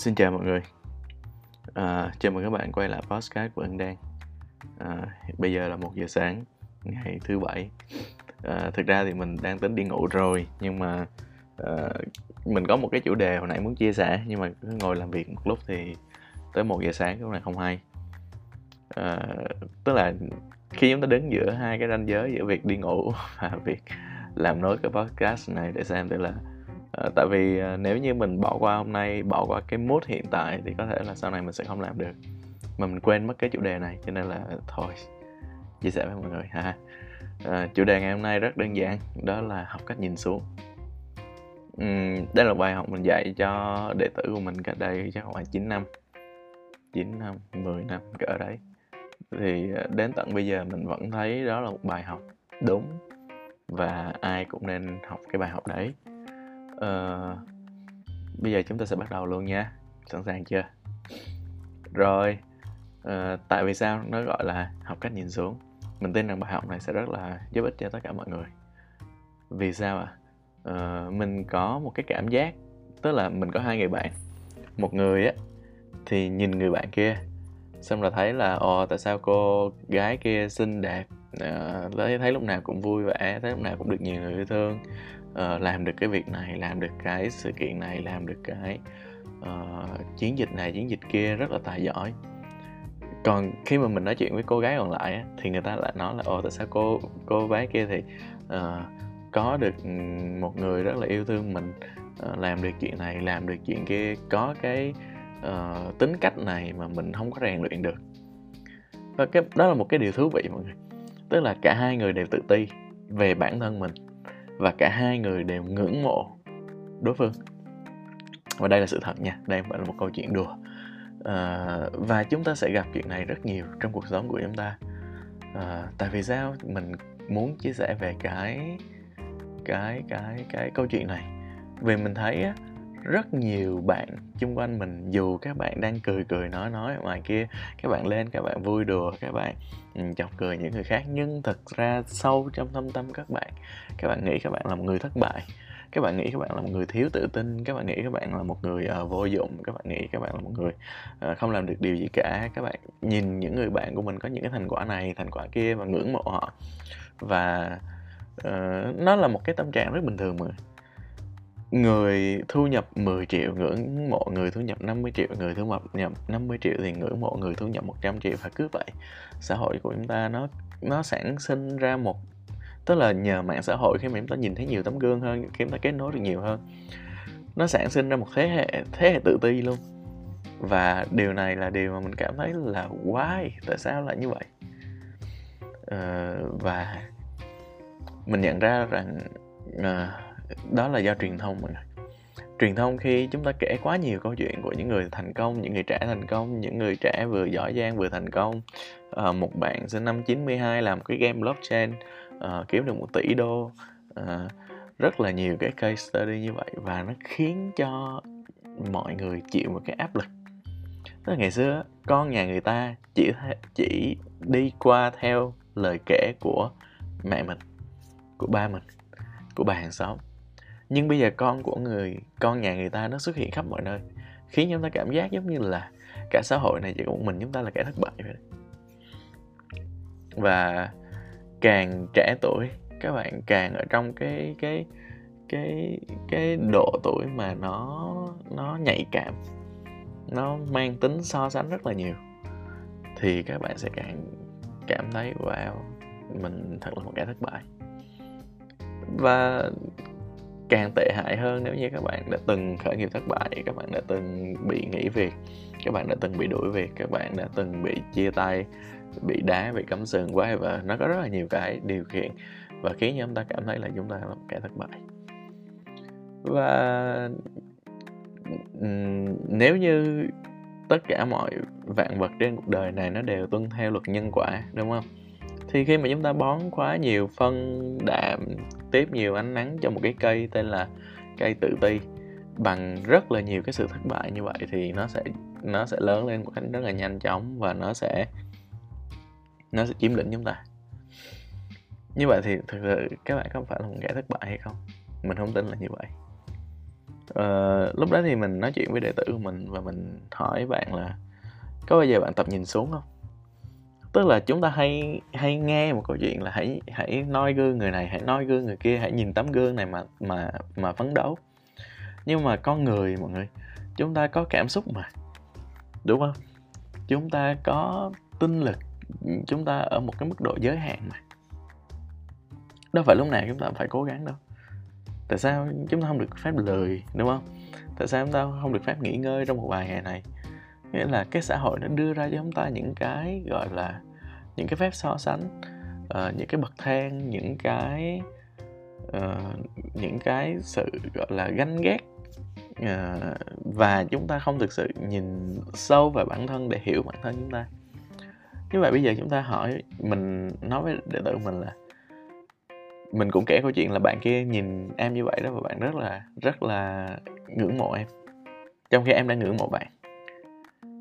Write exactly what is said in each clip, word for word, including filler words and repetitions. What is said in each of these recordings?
Xin chào mọi người, à, chào mừng các bạn quay lại podcast của Anh Đan. à, Bây giờ là một giờ sáng ngày thứ bảy. à, Thực ra thì mình đang tính đi ngủ rồi, nhưng mà à, mình có một cái chủ đề hồi nãy muốn chia sẻ, nhưng mà cứ ngồi làm việc một lúc thì tới một giờ sáng cái này không hay. à, Tức là khi chúng ta đứng giữa hai cái ranh giới giữa việc đi ngủ và việc làm nối cái podcast này để xem, tức là À, tại vì à, nếu như mình bỏ qua hôm nay, bỏ qua cái mood hiện tại thì có thể là sau này mình sẽ không làm được, mà mình quên mất cái chủ đề này, cho nên là thôi chia sẻ với mọi người ha. À, chủ đề ngày hôm nay rất đơn giản, đó là học cách nhìn xuống. uhm, Đây là bài học mình dạy cho đệ tử của mình cách đây chắc khoảng chín năm, chín năm, mười năm cỡ đấy. Thì đến tận bây giờ mình vẫn thấy đó là một bài học đúng, và ai cũng nên học cái bài học đấy. Uh, bây giờ chúng ta sẽ bắt đầu luôn nha. Sẵn sàng chưa? Rồi, uh, tại vì sao nó gọi là học cách nhìn xuống? Mình tin rằng bài học này sẽ rất là giúp ích cho tất cả mọi người. Vì sao ạ? À? Uh, mình có một cái cảm giác, tức là mình có hai người bạn. Một người á thì nhìn người bạn kia, xong là thấy là ồ, tại sao cô gái kia xinh đẹp, uh, thấy lúc nào cũng vui vẻ, thấy lúc nào cũng được nhiều người yêu thương, Uh, làm được cái việc này, làm được cái sự kiện này, làm được cái uh, chiến dịch này, chiến dịch kia, rất là tài giỏi. Còn khi mà mình nói chuyện với cô gái còn lại á, thì người ta lại nói là ồ, tại sao cô cô bé kia thì uh, có được một người rất là yêu thương mình, uh, làm được chuyện này, làm được chuyện kia, có cái uh, tính cách này mà mình không có rèn luyện được. Và cái, đó là một cái điều thú vị mọi người. Tức là cả hai người đều tự ti về bản thân mình, và cả hai người đều ngưỡng mộ đối phương. Và đây là sự thật nha, đây là một câu chuyện đùa. à, Và chúng ta sẽ gặp chuyện này rất nhiều trong cuộc sống của chúng ta. à, Tại vì sao mình muốn chia sẻ về cái Cái cái cái câu chuyện này? Vì mình thấy á, rất nhiều bạn xung quanh mình, dù các bạn đang cười cười nói nói ngoài kia, các bạn lên, các bạn vui đùa, các bạn chọc cười những người khác, nhưng thật ra sâu trong thâm tâm các bạn, các bạn nghĩ các bạn là một người thất bại, các bạn nghĩ các bạn là một người thiếu tự tin, các bạn nghĩ các bạn là một người uh, vô dụng, các bạn nghĩ các bạn là một người uh, không làm được điều gì cả. Các bạn nhìn những người bạn của mình có những cái thành quả này, thành quả kia và ngưỡng mộ họ. Và uh, nó là một cái tâm trạng rất bình thường mà. Người thu nhập mười triệu ngưỡng mộ người thu nhập năm mươi triệu, người thu nhập năm mươi triệu thì ngưỡng mộ người thu nhập một trăm triệu, và cứ vậy. Xã hội của chúng ta nó nó sản sinh ra một, tức là nhờ mạng xã hội, khi mà chúng ta nhìn thấy nhiều tấm gương hơn, khi chúng ta kết nối được nhiều hơn, nó sản sinh ra một thế hệ thế hệ tự ti luôn. Và điều này là điều mà mình cảm thấy là why, tại sao lại như vậy? Ờ, và mình nhận ra rằng uh, đó là do truyền thông mọi người. Truyền thông khi chúng ta kể quá nhiều câu chuyện của những người thành công, những người trẻ thành công, những người trẻ vừa giỏi giang vừa thành công. à, Một bạn sinh năm chín mươi hai làm cái game blockchain, à, kiếm được một tỷ đô. à, Rất là nhiều cái case study như vậy. Và nó khiến cho mọi người chịu một cái áp lực. Tức là ngày xưa con nhà người ta chỉ, chỉ đi qua theo lời kể của mẹ mình, của ba mình, của bà hàng xóm. Nhưng bây giờ con của người, con nhà người ta nó xuất hiện khắp mọi nơi, khiến chúng ta cảm giác giống như là cả xã hội này chỉ có một mình chúng ta là kẻ thất bại vậy. Và càng trẻ tuổi, các bạn càng ở trong cái cái cái cái độ tuổi mà nó nó nhạy cảm, nó mang tính so sánh rất là nhiều, thì các bạn sẽ càng cảm thấy wow, mình thật là một kẻ thất bại. Và càng tệ hại hơn nếu như các bạn đã từng khởi nghiệp thất bại, các bạn đã từng bị nghỉ việc, các bạn đã từng bị đuổi việc, các bạn đã từng bị chia tay, bị đá, bị cắm sừng, whatever. Nó có rất là nhiều cái điều kiện và khiến chúng ta cảm thấy là chúng ta là một kẻ thất bại. Và nếu như tất cả mọi vạn vật trên cuộc đời này nó đều tuân theo luật nhân quả, đúng không? Thì khi mà chúng ta bón quá nhiều phân đạm, tiếp nhiều ánh nắng cho một cái cây tên là cây tự ti bằng rất là nhiều cái sự thất bại như vậy, thì nó sẽ nó sẽ lớn lên một cách rất là nhanh chóng, và nó sẽ nó sẽ chiếm lĩnh chúng ta. Như vậy thì thực sự các bạn có phải là một kẻ thất bại hay không? Mình không tin là như vậy. Ờ, lúc đó thì mình nói chuyện với đệ tử của mình và mình hỏi bạn là có bao giờ bạn tập nhìn xuống không? Tức là chúng ta hay hay nghe một câu chuyện là hãy hãy noi gương người này, hãy noi gương người kia, hãy nhìn tấm gương này mà mà mà phấn đấu. Nhưng mà con người mọi người, chúng ta có cảm xúc mà, đúng không? Chúng ta có tinh lực, chúng ta ở một cái mức độ giới hạn mà. Đâu phải lúc nào chúng ta cũng phải cố gắng đâu. Tại sao chúng ta không được phép lười, đúng không? Tại sao chúng ta không được phép nghỉ ngơi trong một vài ngày này? Nghĩa là cái xã hội nó đưa ra cho chúng ta những cái gọi là những cái phép so sánh, uh, những cái bậc thang, những cái uh, những cái sự gọi là ganh ghét, uh, và chúng ta không thực sự nhìn sâu vào bản thân để hiểu bản thân chúng ta. Như vậy bây giờ chúng ta hỏi, mình nói với đệ tử mình là mình cũng kể câu chuyện là bạn kia nhìn em như vậy đó và bạn rất là rất là ngưỡng mộ em, trong khi em đang ngưỡng mộ bạn.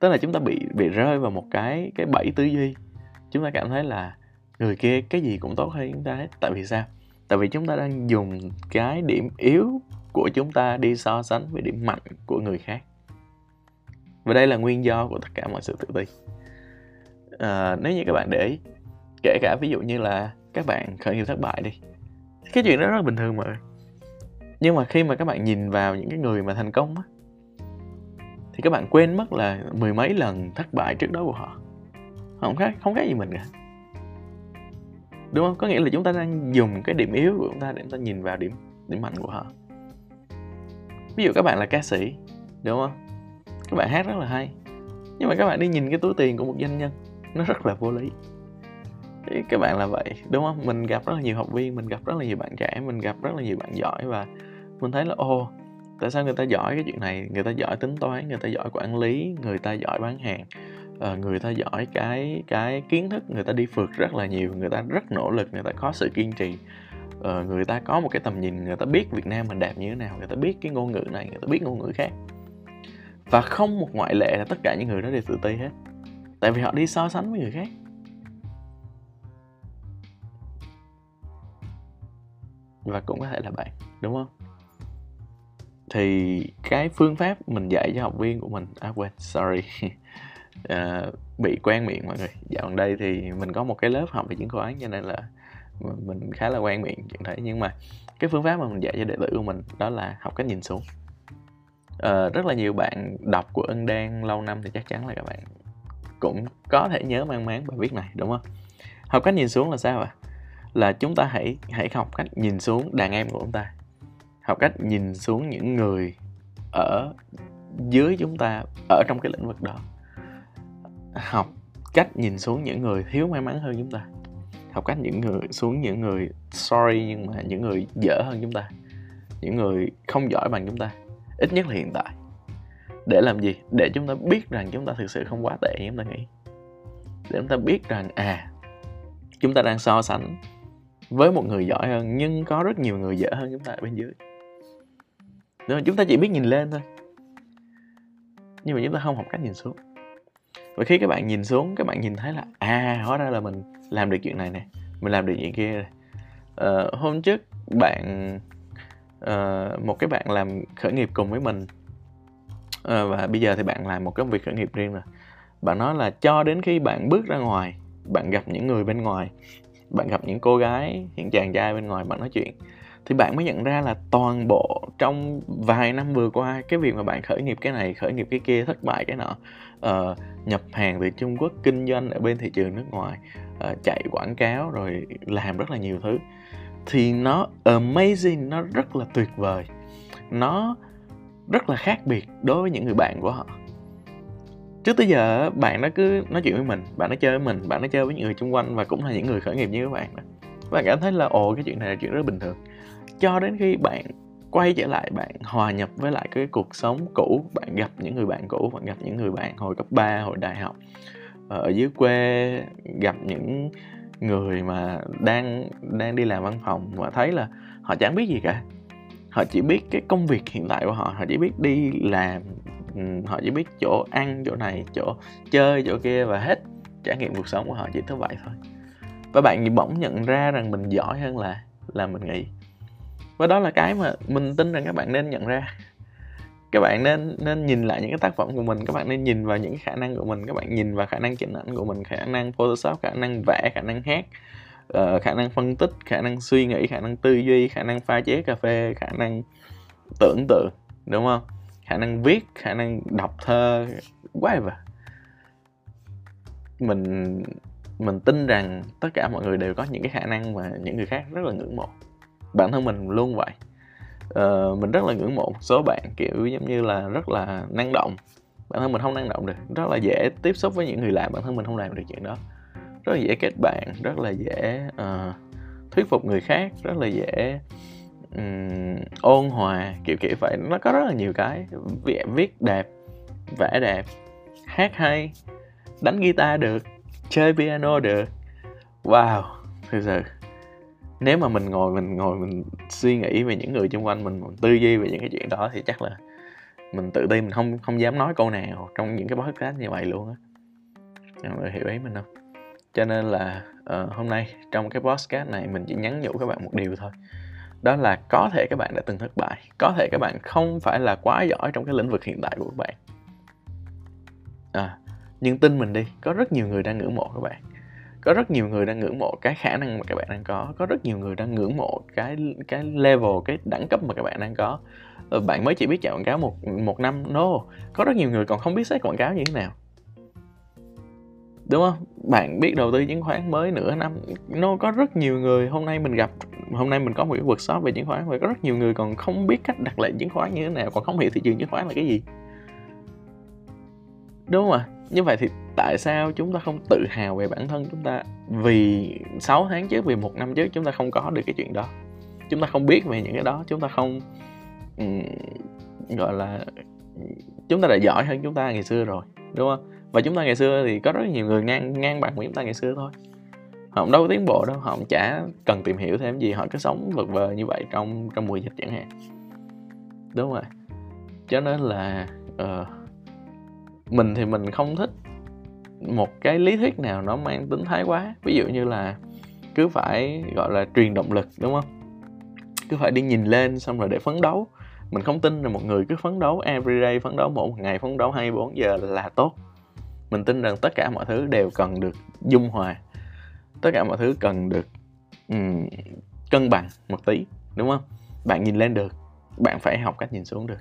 Tức là chúng ta bị bị rơi vào một cái cái bẫy tư duy. Chúng ta cảm thấy là người kia cái gì cũng tốt hơn chúng ta hết. Tại vì sao? Tại vì chúng ta đang dùng cái điểm yếu của chúng ta đi so sánh với điểm mạnh của người khác. Và đây là nguyên do của tất cả mọi sự tự ti. À, nếu như các bạn để ý, kể cả ví dụ như là các bạn khởi nghiệp thất bại đi, cái chuyện đó rất là bình thường mà. Nhưng mà khi mà các bạn nhìn vào những cái người mà thành công á, thì các bạn quên mất là mười mấy lần thất bại trước đó của họ. Không khác, không khác gì mình cả. Đúng không? Có nghĩa là chúng ta đang dùng cái điểm yếu của chúng ta để chúng ta nhìn vào điểm, điểm mạnh của họ. Ví dụ các bạn là ca sĩ, đúng không? Các bạn hát rất là hay. Nhưng mà các bạn đi nhìn cái túi tiền của một doanh nhân, nó rất là vô lý. Các bạn là vậy, đúng không? Mình gặp rất là nhiều học viên, mình gặp rất là nhiều bạn trẻ, mình gặp rất là nhiều bạn giỏi và mình thấy là ô, tại sao người ta giỏi cái chuyện này, người ta giỏi tính toán, người ta giỏi quản lý, người ta giỏi bán hàng, người ta giỏi cái, cái kiến thức, người ta đi phượt rất là nhiều, người ta rất nỗ lực, người ta có sự kiên trì, người ta có một cái tầm nhìn, người ta biết Việt Nam mình đạp như thế nào, người ta biết cái ngôn ngữ này, người ta biết ngôn ngữ khác. Và không một ngoại lệ là tất cả những người đó đều tự ti hết. Tại vì họ đi so sánh với người khác. Và cũng có thể là bạn, đúng không? Thì cái phương pháp mình dạy cho học viên của mình, à quên, sorry, à, bị quen miệng mọi người. Dạo gần đây thì mình có một cái lớp học về chứng khoán cho nên là mình khá là quen miệng chuyện đấy. Nhưng mà cái phương pháp mà mình dạy cho đệ tử của mình đó là học cách nhìn xuống. À, rất là nhiều bạn đọc của Ân Đan lâu năm thì chắc chắn là các bạn cũng có thể nhớ mang máng bài viết này, đúng không? Học cách nhìn xuống là sao ạ? À? Là chúng ta hãy hãy học cách nhìn xuống đàn em của chúng ta, học cách nhìn xuống những người ở dưới chúng ta ở trong cái lĩnh vực đó, học cách nhìn xuống những người thiếu may mắn hơn chúng ta, học cách những người xuống những người sorry nhưng mà những người dở hơn chúng ta, những người không giỏi bằng chúng ta, ít nhất là hiện tại. Để làm gì? Để chúng ta biết rằng chúng ta thực sự không quá tệ như chúng ta nghĩ, để chúng ta biết rằng à, chúng ta đang so sánh với một người giỏi hơn nhưng có rất nhiều người dở hơn chúng ta ở bên dưới. Đúng không? Chúng ta chỉ biết nhìn lên thôi, nhưng mà chúng ta không học cách nhìn xuống. Và khi các bạn nhìn xuống, các bạn nhìn thấy là à, hóa ra là mình làm được chuyện này nè, mình làm được chuyện kia rồi. Ờ, hôm trước bạn uh, một cái bạn làm khởi nghiệp cùng với mình, ờ, và bây giờ thì bạn làm một cái việc khởi nghiệp riêng rồi. Bạn nói là cho đến khi bạn bước ra ngoài, bạn gặp những người bên ngoài, bạn gặp những cô gái, những chàng trai bên ngoài, bạn nói chuyện, thì bạn mới nhận ra là toàn bộ trong vài năm vừa qua, cái việc mà bạn khởi nghiệp cái này, khởi nghiệp cái kia, thất bại cái nọ, uh, nhập hàng từ Trung Quốc, kinh doanh ở bên thị trường nước ngoài, uh, chạy quảng cáo, rồi làm rất là nhiều thứ, thì nó amazing, nó rất là tuyệt vời, nó rất là khác biệt đối với những người bạn của họ. Trước tới giờ bạn nó cứ nói chuyện với mình, bạn nó chơi với mình, bạn nó chơi với những người xung quanh và cũng là những người khởi nghiệp như các bạn đó. Bạn cảm thấy là ồ, cái chuyện này là chuyện rất bình thường. Cho đến khi bạn quay trở lại, bạn hòa nhập với lại cái cuộc sống cũ, bạn gặp những người bạn cũ, bạn gặp những người bạn hồi cấp ba, hồi đại học, ở dưới quê, gặp những người mà đang, đang đi làm văn phòng và thấy là họ chẳng biết gì cả. Họ chỉ biết cái công việc hiện tại của họ, họ chỉ biết đi làm, họ chỉ biết chỗ ăn, chỗ này, chỗ chơi, chỗ kia và hết. Trải nghiệm cuộc sống của họ chỉ thứ vậy thôi. Và bạn bỗng nhận ra rằng mình giỏi hơn là, là mình nghĩ. Và đó là cái mà mình tin rằng các bạn nên nhận ra. các bạn nên nên nhìn lại những cái tác phẩm của mình, các bạn nên nhìn vào những khả năng của mình, các bạn nhìn vào khả năng chỉnh ảnh của mình, khả năng Photoshop, khả năng vẽ, khả năng hát, uh, khả năng phân tích, khả năng suy nghĩ, khả năng tư duy, khả năng pha chế cà phê, khả năng tưởng tượng, đúng không? Khả năng viết, khả năng đọc thơ, whatever. Mình mình tin rằng tất cả mọi người đều có những cái khả năng mà những người khác rất là ngưỡng mộ. Bản thân mình luôn vậy. Uh, mình rất là ngưỡng mộ một số bạn kiểu giống như là rất là năng động. Bản thân mình không năng động được, rất là dễ tiếp xúc với những người lạ, bản thân mình không làm được chuyện đó. Rất là dễ kết bạn, rất là dễ uh, thuyết phục người khác, rất là dễ um, ôn hòa, kiểu kiểu vậy. Nó có rất là nhiều cái, viết đẹp, vẽ đẹp, hát hay, đánh guitar được, chơi piano được. Wow, thật sự nếu mà mình ngồi mình ngồi mình suy nghĩ về những người xung quanh mình, mình tư duy về những cái chuyện đó thì chắc là mình tự ti, mình không không dám nói câu nào trong những cái podcast như vậy luôn á. Mọi người hiểu ý mình không? Cho nên là uh, hôm nay trong cái podcast này mình chỉ nhắn nhủ các bạn một điều thôi, đó là có thể các bạn đã từng thất bại, có thể các bạn không phải là quá giỏi trong cái lĩnh vực hiện tại của các bạn, à, nhưng tin mình đi, có rất nhiều người đang ngưỡng mộ các bạn. Có rất nhiều người đang ngưỡng mộ cái khả năng mà các bạn đang có. Có rất nhiều người đang ngưỡng mộ cái, cái level, cái đẳng cấp mà các bạn đang có. Bạn mới chỉ biết chạy quảng cáo một, một năm. No, có rất nhiều người còn không biết xét quảng cáo như thế nào, đúng không? Bạn biết đầu tư chứng khoán mới nửa năm. No, có rất nhiều người. Hôm nay mình gặp, hôm nay mình có một cái workshop về chứng khoán. Và có rất nhiều người còn không biết cách đặt lệnh chứng khoán như thế nào, còn không hiểu thị trường chứng khoán là cái gì, đúng không ạ? Như vậy thì tại sao chúng ta không tự hào về bản thân chúng ta? Vì sáu tháng trước, vì một năm trước chúng ta không có được cái chuyện đó. Chúng ta không biết về những cái đó. Chúng ta không um, gọi là chúng ta đã giỏi hơn chúng ta ngày xưa rồi, đúng không? Và chúng ta ngày xưa thì có rất nhiều người ngang ngang bằng với chúng ta ngày xưa thôi. Họ không đâu có tiến bộ đâu, họ không chả cần tìm hiểu thêm gì, họ cứ sống vật vờ như vậy trong trong mùa dịch chẳng hạn, đúng rồi. Cho nên là uh, mình thì mình không thích một cái lý thuyết nào nó mang tính thái quá. Ví dụ như là cứ phải gọi là truyền động lực, đúng không? Cứ phải đi nhìn lên xong rồi để phấn đấu. Mình không tin là một người cứ phấn đấu everyday, phấn đấu mỗi ngày, phấn đấu hai mươi bốn giờ là tốt. Mình tin rằng tất cả mọi thứ đều cần được dung hòa, tất cả mọi thứ cần được um, cân bằng một tí, đúng không? Bạn nhìn lên được, bạn phải học cách nhìn xuống được.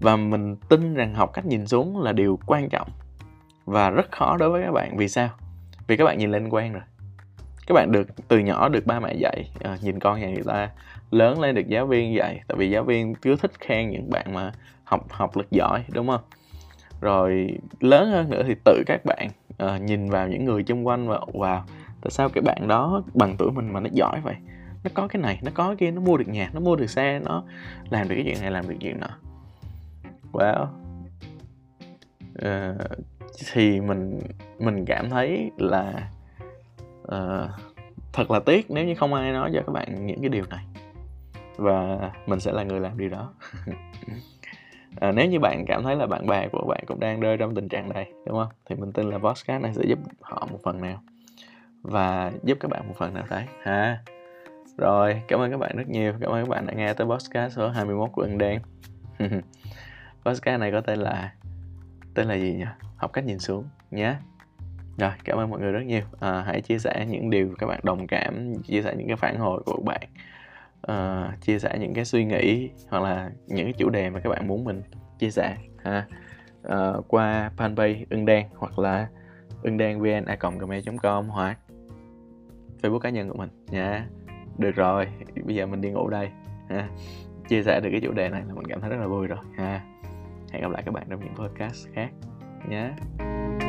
Và mình tin rằng học cách nhìn xuống là điều quan trọng và rất khó đối với các bạn. Vì sao? Vì các bạn nhìn lên quen rồi. Các bạn được từ nhỏ được ba mẹ dạy, à, nhìn con nhà người ta, lớn lên được giáo viên dạy. Tại vì giáo viên cứ thích khen những bạn mà học học lực giỏi, đúng không? Rồi lớn hơn nữa thì tự các bạn à, nhìn vào những người xung quanh và wow, tại sao cái bạn đó bằng tuổi mình mà nó giỏi vậy? Nó có cái này, nó có cái kia, nó mua được nhà, nó mua được xe, nó làm được cái chuyện này, làm được chuyện nọ. Wow. Uh, thì mình mình cảm thấy là uh, thật là tiếc nếu như không ai nói cho các bạn những cái điều này, và mình sẽ là người làm điều đó. uh, nếu như bạn cảm thấy là bạn bè của bạn cũng đang rơi trong tình trạng này, đúng không? Thì mình tin là podcast này sẽ giúp họ một phần nào và giúp các bạn một phần nào đấy ha. Rồi, cảm ơn các bạn rất nhiều, cảm ơn các bạn đã nghe tới podcast số hai mươi mốt của Ân Đen. Podcast này có tên là tên là gì nhỉ? Học cách nhìn xuống nhé. Rồi, cảm ơn mọi người rất nhiều. À, hãy chia sẻ những điều các bạn đồng cảm, chia sẻ những cái phản hồi của bạn, à, chia sẻ những cái suy nghĩ hoặc là những cái chủ đề mà các bạn muốn mình chia sẻ ha, à, qua fanpage Ưng Đen hoặc là Ưng Đen vn a còng gmail chấm com hoặc Facebook cá nhân của mình nha. Được rồi, bây giờ mình đi ngủ đây ha. Chia sẻ được cái chủ đề này là mình cảm thấy rất là vui rồi ha. Hẹn gặp lại các bạn trong những podcast khác nhé.